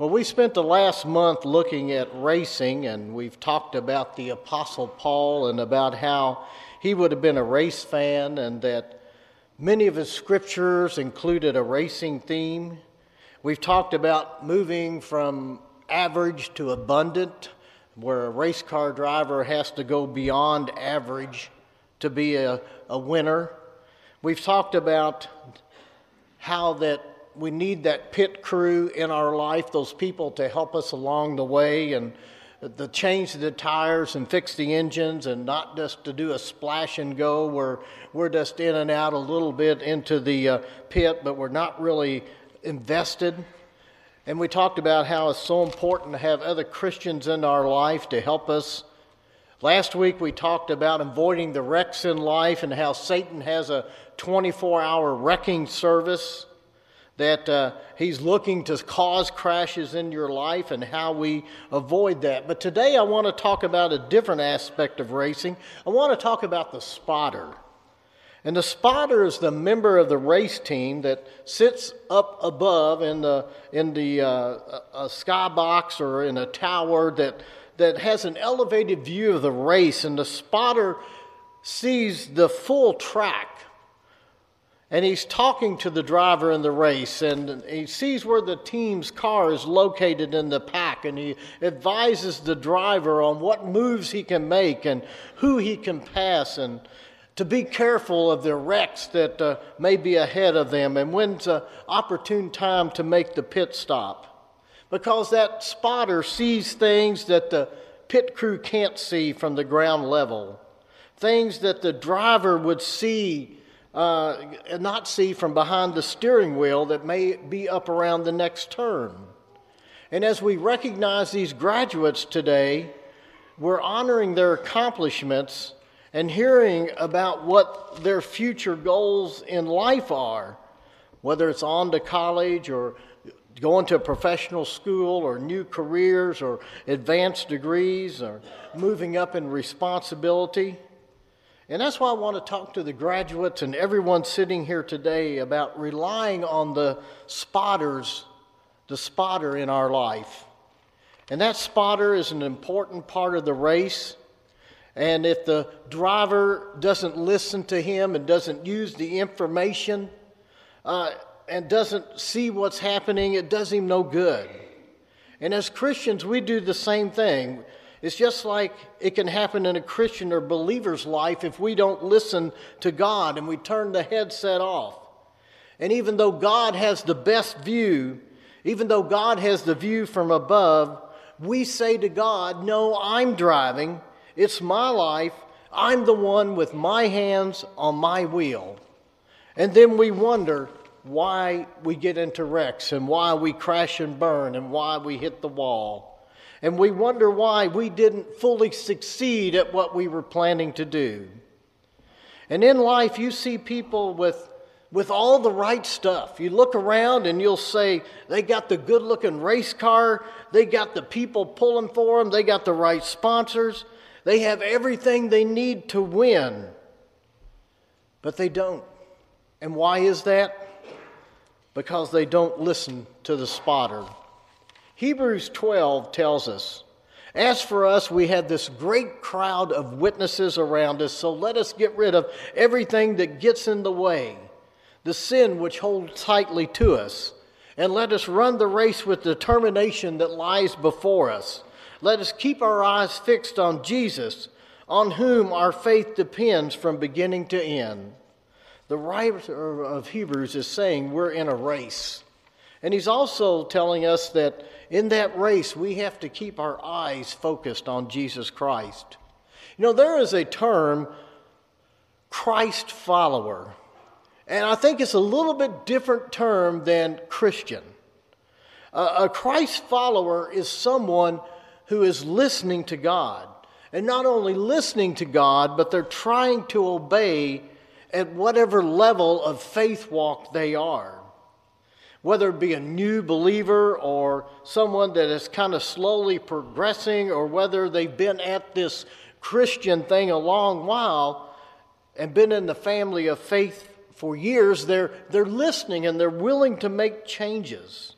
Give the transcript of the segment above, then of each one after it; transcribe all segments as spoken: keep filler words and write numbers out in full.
Well, we spent the last month looking at racing, and we've talked about the Apostle Paul and about how he would have been a race fan and that many of his scriptures included a racing theme. We've talked about moving from average to abundant, where a race car driver has to go beyond average to be a, a winner. We've talked about how that we need that pit crew in our life, those people to help us along the way, and the change the tires and fix the engines, and not just to do a splash and go where we're just in and out a little bit into the uh, pit, but we're not really invested. And we talked about how it's so important to have other Christians in our life to help us. Last week we talked about avoiding the wrecks in life and how Satan has a twenty-four hour wrecking service that uh, he's looking to cause crashes in your life and how we avoid that. But today I want to talk about a different aspect of racing. I want to talk about the spotter. And the spotter is the member of the race team that sits up above in the in the uh, a skybox or in a tower that that has an elevated view of the race. And the spotter sees the full track. And he's talking to the driver in the race, and he sees where the team's car is located in the pack, and he advises the driver on what moves he can make and who he can pass, and to be careful of the wrecks that uh, may be ahead of them, and when's an opportune time to make the pit stop. Because that spotter sees things that the pit crew can't see from the ground level, things that the driver would see Uh, not see from behind the steering wheel that may be up around the next turn. And as we recognize these graduates today, we're honoring their accomplishments and hearing about what their future goals in life are, whether it's on to college or going to a professional school or new careers or advanced degrees or moving up in responsibility. And that's why I want to talk to the graduates and everyone sitting here today about relying on the spotters, the spotter in our life. And that spotter is an important part of the race. And if the driver doesn't listen to him and doesn't use the information uh, and doesn't see what's happening, it does him no good. And as Christians, we do the same thing. It's just like it can happen in a Christian or believer's life if we don't listen to God and we turn the headset off. And even though God has the best view, even though God has the view from above, we say to God, no, I'm driving. It's my life. I'm the one with my hands on my wheel. And then we wonder why we get into wrecks and why we crash and burn and why we hit the wall. And we wonder why we didn't fully succeed at what we were planning to do. And in life, you see people with, with all the right stuff. You look around and you'll say, they got the good-looking race car. They got the people pulling for them. They got the right sponsors. They have everything they need to win. But they don't. And why is that? Because they don't listen to the spotter. Hebrews twelve tells us, as for us, we have this great crowd of witnesses around us, so let us get rid of everything that gets in the way, the sin which holds tightly to us, and let us run the race with determination that lies before us. Let us keep our eyes fixed on Jesus, on whom our faith depends from beginning to end. The writer of Hebrews is saying we're in a race. And he's also telling us that in that race, we have to keep our eyes focused on Jesus Christ. You know, there is a term, Christ follower. And I think it's a little bit different term than Christian. Uh, a Christ follower is someone who is listening to God. And not only listening to God, but they're trying to obey at whatever level of faith walk they are. Whether it be a new believer or someone that is kind of slowly progressing, or whether they've been at this Christian thing a long while and been in the family of faith for years, they're, they're listening and they're willing to make changes.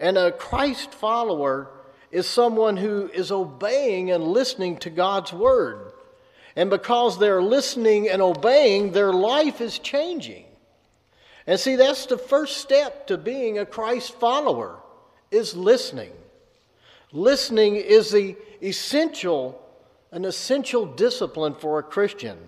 And a Christ follower is someone who is obeying and listening to God's word. And because they're listening and obeying, their life is changing. And see, that's the first step to being a Christ follower, is listening. Listening is the essential, an essential discipline for a Christian.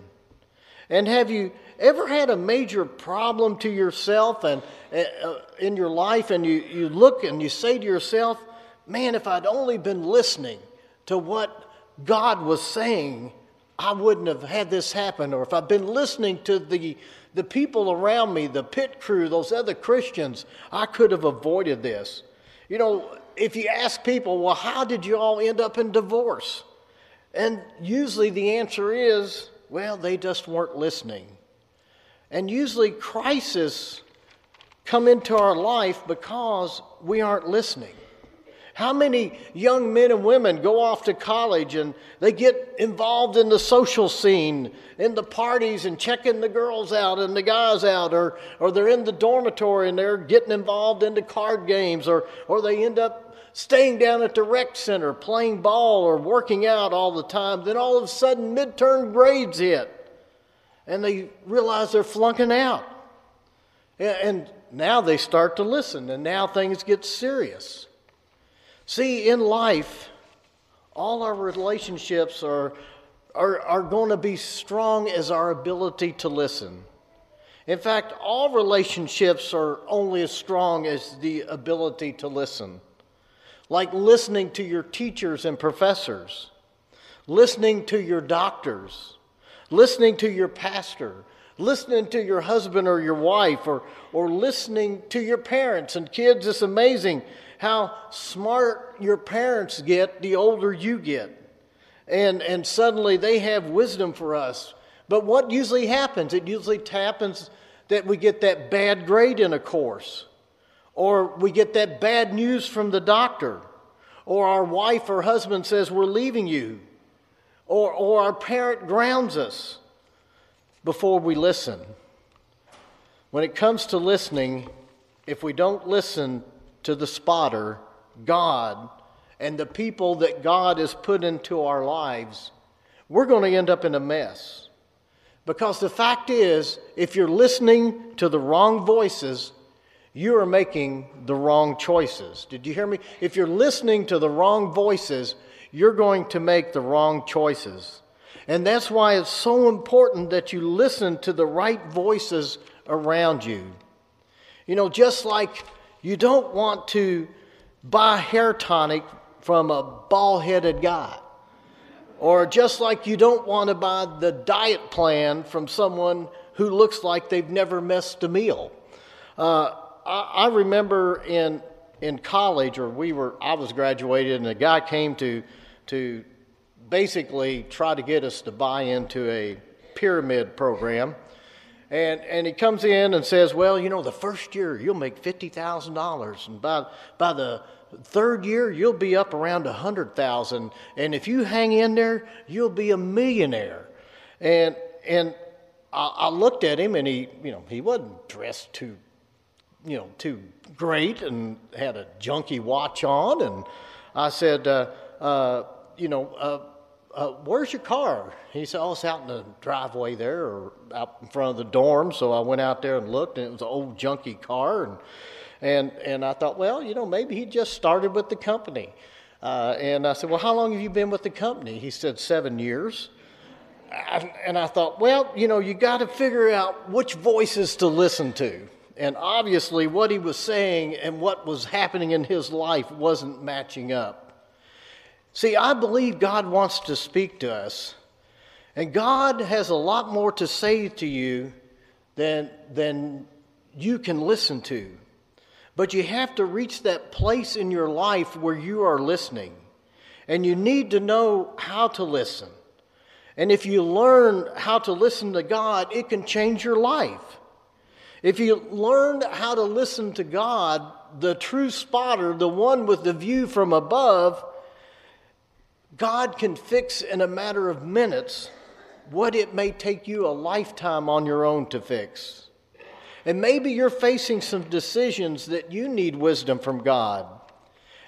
And have you ever had a major problem to yourself and uh, in your life, and you, you look and you say to yourself, man, if I'd only been listening to what God was saying, I wouldn't have had this happen. Or if I'd been listening to the, the people around me, the pit crew, those other Christians, I could have avoided this. You know, if you ask people, well, how did you all end up in divorce? And usually the answer is, well, they just weren't listening. And usually crises come into our life because we aren't listening. How many young men and women go off to college and they get involved in the social scene, in the parties and checking the girls out and the guys out, or, or they're in the dormitory and they're getting involved into card games, or, or they end up staying down at the rec center playing ball or working out all the time. Then all of a sudden midterm grades hit and they realize they're flunking out. And now they start to listen, and now things get serious. See, in life, all our relationships are, are, are going to be strong as our ability to listen. In fact, all relationships are only as strong as the ability to listen. Like listening to your teachers and professors, listening to your doctors, listening to your pastor, listening to your husband or your wife, or, or listening to your parents and kids. It's amazing how smart your parents get the older you get. And, and suddenly they have wisdom for us. But what usually happens? It usually happens that we get that bad grade in a course, or we get that bad news from the doctor, or our wife or husband says, we're leaving you, or, or our parent grounds us before we listen. When it comes to listening, if we don't listen to the spotter, God, and the people that God has put into our lives, we're going to end up in a mess. Because the fact is, if you're listening to the wrong voices, you are making the wrong choices. Did you hear me? If you're listening to the wrong voices, you're going to make the wrong choices. And that's why it's so important that you listen to the right voices around you. You know, just like you don't want to buy hair tonic from a bald-headed guy. Or just like you don't want to buy the diet plan from someone who looks like they've never missed a meal. Uh, I, I remember in in college, or we were, I was graduated, and a guy came to to basically try to get us to buy into a pyramid program. And and he comes in and says, well, you know, the first year you'll make fifty thousand dollars. And by by the third year, you'll be up around one hundred thousand dollars. And if you hang in there, you'll be a millionaire. And and I, I looked at him, and he, you know, he wasn't dressed too, you know, too great, and had a junky watch on. And I said, uh, uh, you know, uh, Uh, where's your car? He said, oh, it's out in the driveway there, or out in front of the dorm. So I went out there and looked, and it was an old junky car. And and and I thought, well, you know, maybe he just started with the company. Uh, and I said, well, how long have you been with the company? He said, seven years. I, and I thought, well, you know, you got to figure out which voices to listen to. And obviously what he was saying and what was happening in his life wasn't matching up. See, I believe God wants to speak to us. And God has a lot more to say to you than, than you can listen to. But you have to reach that place in your life where you are listening. And you need to know how to listen. And if you learn how to listen to God, it can change your life. If you learn how to listen to God, the true spotter, the one with the view from above, God can fix in a matter of minutes what it may take you a lifetime on your own to fix. And maybe you're facing some decisions that you need wisdom from God.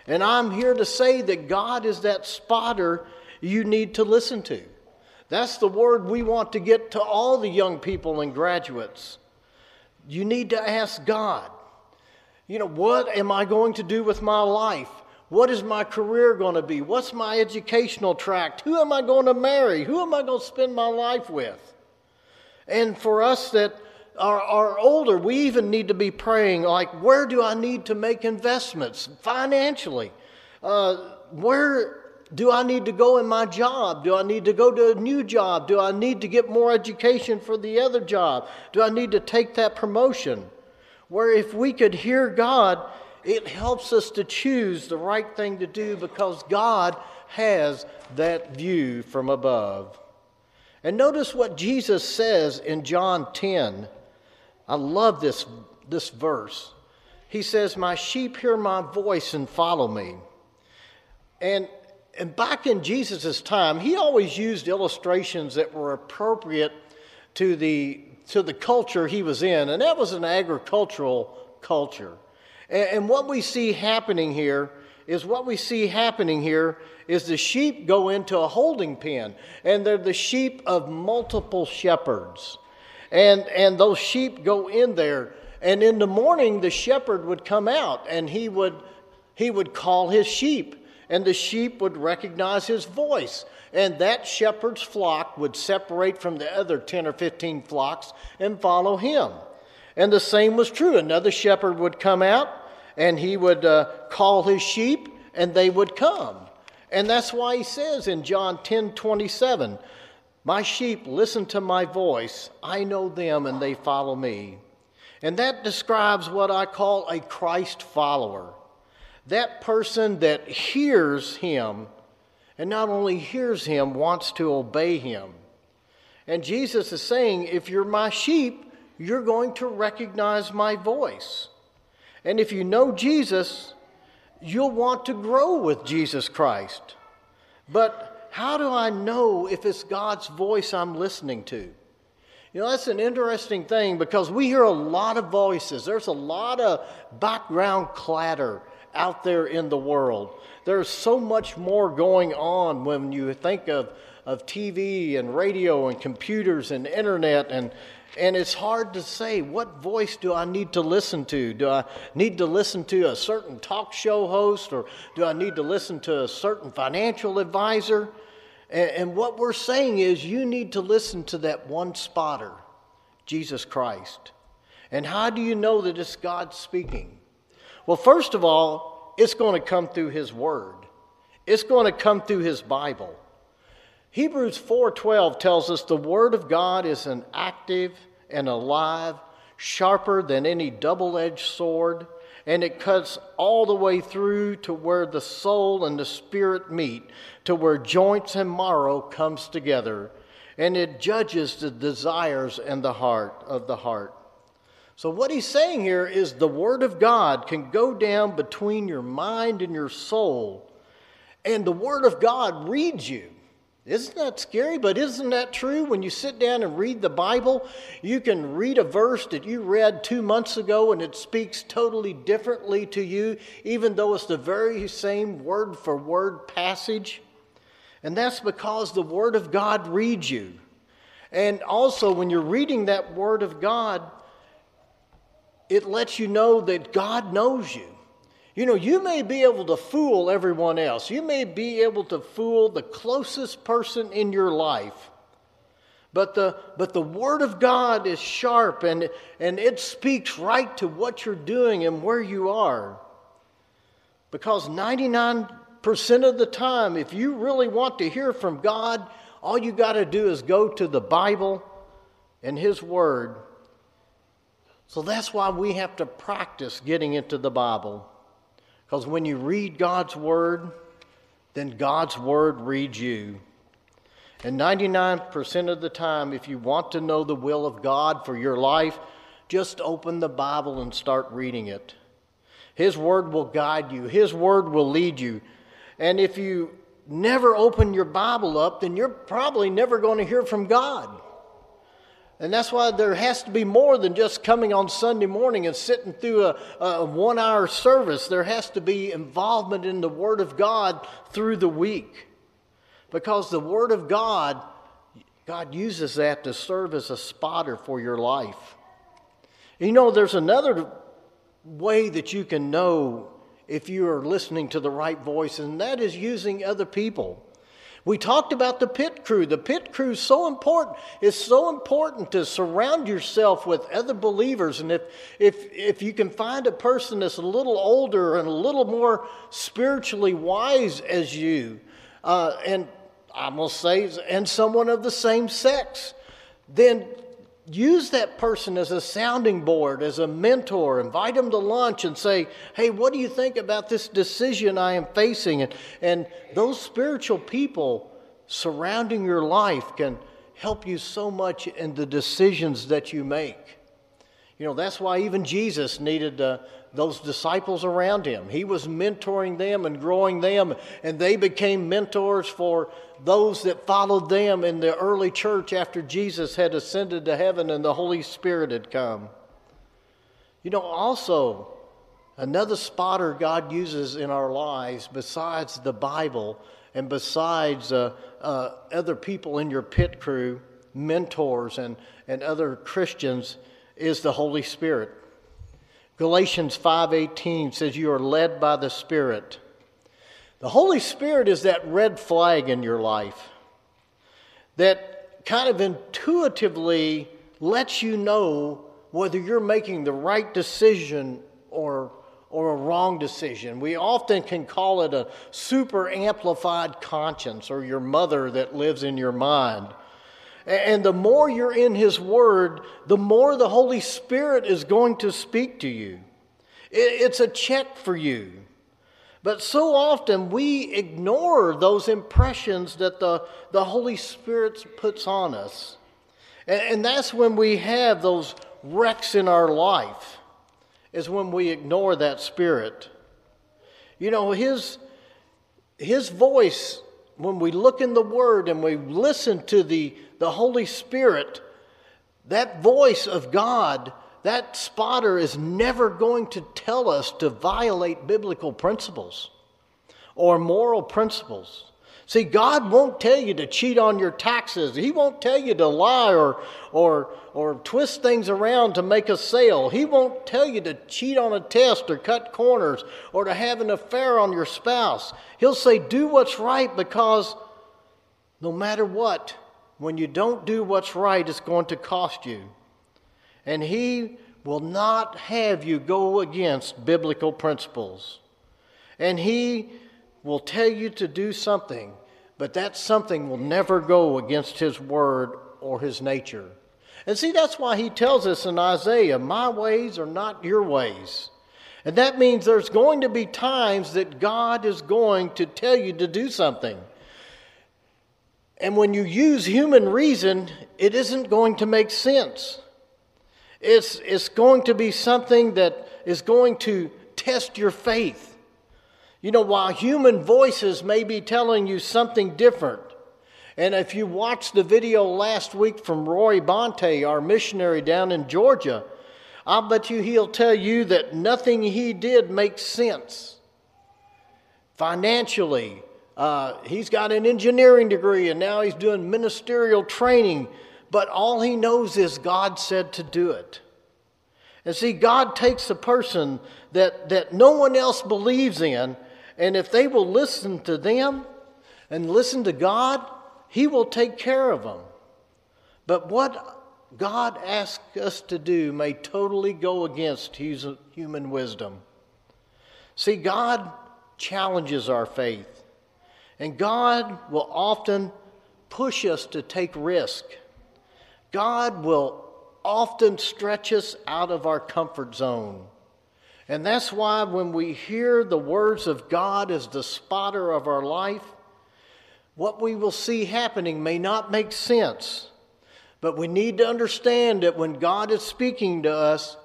And I'm here to say that God is that spotter you need to listen to. That's the word we want to get to all the young people and graduates. You need to ask God, you know, what am I going to do with my life? What is my career going to be? What's my educational tract? Who am I going to marry? Who am I going to spend my life with? And for us that are, are older, we even need to be praying, like, where do I need to make investments financially? Uh, where do I need to go in my job? Do I need to go to a new job? Do I need to get more education for the other job? Do I need to take that promotion? Where if we could hear God, it helps us to choose the right thing to do because God has that view from above. And notice what Jesus says in John ten. I love this, this verse. He says, "My sheep hear my voice and follow me." And And back in Jesus' time, he always used illustrations that were appropriate to the, to the culture he was in, and that was an agricultural culture. And, and what we see happening here is what we see happening here is the sheep go into a holding pen, and they're the sheep of multiple shepherds. And, and those sheep go in there, and in the morning, the shepherd would come out, and he would, he would call his sheep. And the sheep would recognize his voice. And that shepherd's flock would separate from the other ten or fifteen flocks and follow him. And the same was true. Another shepherd would come out and he would uh, call his sheep and they would come. And that's why he says in John ten twenty-seven, "My sheep listen to my voice. I know them and they follow me." And that describes what I call a Christ follower. That person that hears him, and not only hears him, wants to obey him. And Jesus is saying, if you're my sheep, you're going to recognize my voice. And if you know Jesus, you'll want to grow with Jesus Christ. But how do I know if it's God's voice I'm listening to? You know, that's an interesting thing because we hear a lot of voices. There's a lot of background clatter out there in the world. There's so much more going on when you think of, of T V and radio and computers and internet, and and it's hard to say, what voice do I need to listen to? Do I need to listen to a certain talk show host, or do I need to listen to a certain financial advisor? And, and what we're saying is you need to listen to that one spotter, Jesus Christ. And how do you know that it's God speaking? Well, first of all, it's going to come through his word. It's going to come through his Bible. Hebrews four twelve tells us the word of God is an active and alive, sharper than any double-edged sword, and it cuts all the way through to where the soul and the spirit meet, to where joints and marrow comes together, and it judges the desires and the heart of the heart. So what he's saying here is the word of God can go down between your mind and your soul, and the word of God reads you. Isn't that scary? But isn't that true? When you sit down and read the Bible, you can read a verse that you read two months ago and it speaks totally differently to you, even though it's the very same word for word passage. And that's because the word of God reads you. And also when you're reading that word of God, it lets you know that God knows you. You know, you may be able to fool everyone else. You may be able to fool the closest person in your life. But the, but the Word of God is sharp, and, and it speaks right to what you're doing and where you are. Because ninety-nine percent of the time, if you really want to hear from God, all you got to do is go to the Bible and His Word. So that's why we have to practice getting into the Bible. Because when you read God's Word, then God's Word reads you. And ninety-nine percent of the time, if you want to know the will of God for your life, just open the Bible and start reading it. His Word will guide you. His Word will lead you. And if you never open your Bible up, then you're probably never going to hear from God. And that's why there has to be more than just coming on Sunday morning and sitting through a, a one-hour service. There has to be involvement in the Word of God through the week. Because the Word of God, God uses that to serve as a spotter for your life. You know, there's another way that you can know if you are listening to the right voice, and that is using other people. We talked about the pit crew. The pit crew is so important. It's so important to surround yourself with other believers. And if, if, if you can find a person that's a little older and a little more spiritually wise as you, uh, and I'm going to say, and someone of the same sex, then use that person as a sounding board, as a mentor. Invite them to lunch and say, hey, what do you think about this decision I am facing? And, and those spiritual people surrounding your life can help you so much in the decisions that you make. You know, that's why even Jesus needed uh, those disciples around him. He was mentoring them and growing them, and they became mentors for those that followed them in the early church after Jesus had ascended to heaven and the Holy Spirit had come. You know, also, another spotter God uses in our lives besides the Bible and besides uh, uh, other people in your pit crew, mentors and, and other Christians, is the Holy Spirit. Galatians five eighteen says you are led by the Spirit. The Holy Spirit is that red flag in your life that kind of intuitively lets you know whether you're making the right decision or, or a wrong decision. We often can call it a super amplified conscience, or your mother that lives in your mind. And the more you're in His Word, the more the Holy Spirit is going to speak to you. It's a check for you. But so often we ignore those impressions that the, the Holy Spirit puts on us. And, and that's when we have those wrecks in our life, is when we ignore that Spirit. You know, His, his voice, when we look in the Word and we listen to the, the Holy Spirit, that voice of God, that spotter is never going to tell us to violate biblical principles or moral principles. See, God won't tell you to cheat on your taxes. He won't tell you to lie or, or, or twist things around to make a sale. He won't tell you to cheat on a test or cut corners or to have an affair on your spouse. He'll say, do what's right, because no matter what, when you don't do what's right, it's going to cost you. And He will not have you go against biblical principles. And He will tell you to do something, but that something will never go against His Word or His nature. And see, that's why He tells us in Isaiah, my ways are not your ways. And that means there's going to be times that God is going to tell you to do something. And when you use human reason, it isn't going to make sense. It's, it's going to be something that is going to test your faith. You know, while human voices may be telling you something different, and if you watched the video last week from Roy Bonte, our missionary down in Georgia, I'll bet you he'll tell you that nothing he did makes sense. Financially, uh, he's got an engineering degree and now he's doing ministerial training. But all he knows is God said to do it. And see, God takes a person that, that no one else believes in, and if they will listen to them and listen to God, He will take care of them. But what God asks us to do may totally go against His human wisdom. See, God challenges our faith, and God will often push us to take risk. God will often stretch us out of our comfort zone. And that's why when we hear the words of God as the spotter of our life, what we will see happening may not make sense. But we need to understand that when God is speaking to us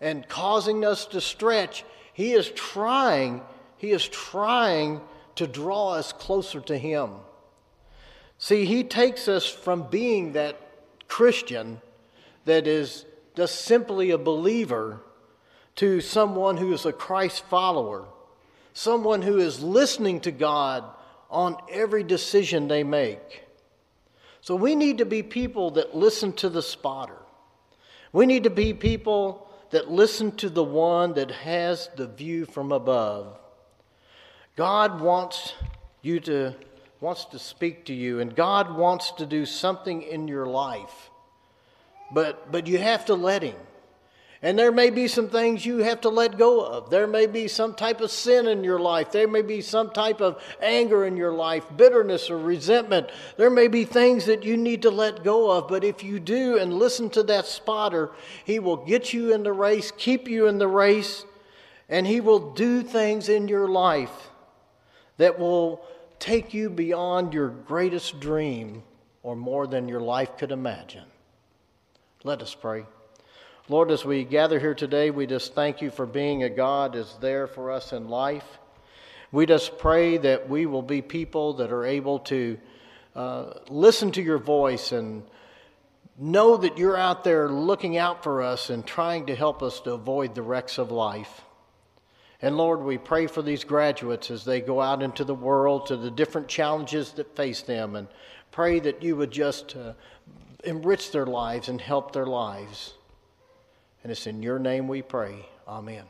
and causing us to stretch, He is trying, He is trying to draw us closer to Him. See, He takes us from being that Christian that is just simply a believer to someone who is a Christ follower, someone who is listening to God on every decision they make. So we need to be people that listen to the spotter. We need to be people that listen to the one that has the view from above. God wants you to wants to speak to you, and God wants to do something in your life. But but you have to let him. And there may be some things you have to let go of. There may be some type of sin in your life. There may be some type of anger in your life, bitterness or resentment. There may be things that you need to let go of. But if you do and listen to that spotter, he will get you in the race, keep you in the race, and he will do things in your life that will take you beyond your greatest dream or more than your life could imagine. Let us pray. Lord, as we gather here today, we just thank you for being a God that's there for us in life. We just pray that we will be people that are able to uh, listen to your voice and know that you're out there looking out for us and trying to help us to avoid the wrecks of life. And Lord, we pray for these graduates as they go out into the world to the different challenges that face them, and pray that you would just uh, enrich their lives and help their lives. And it's in your name we pray. Amen.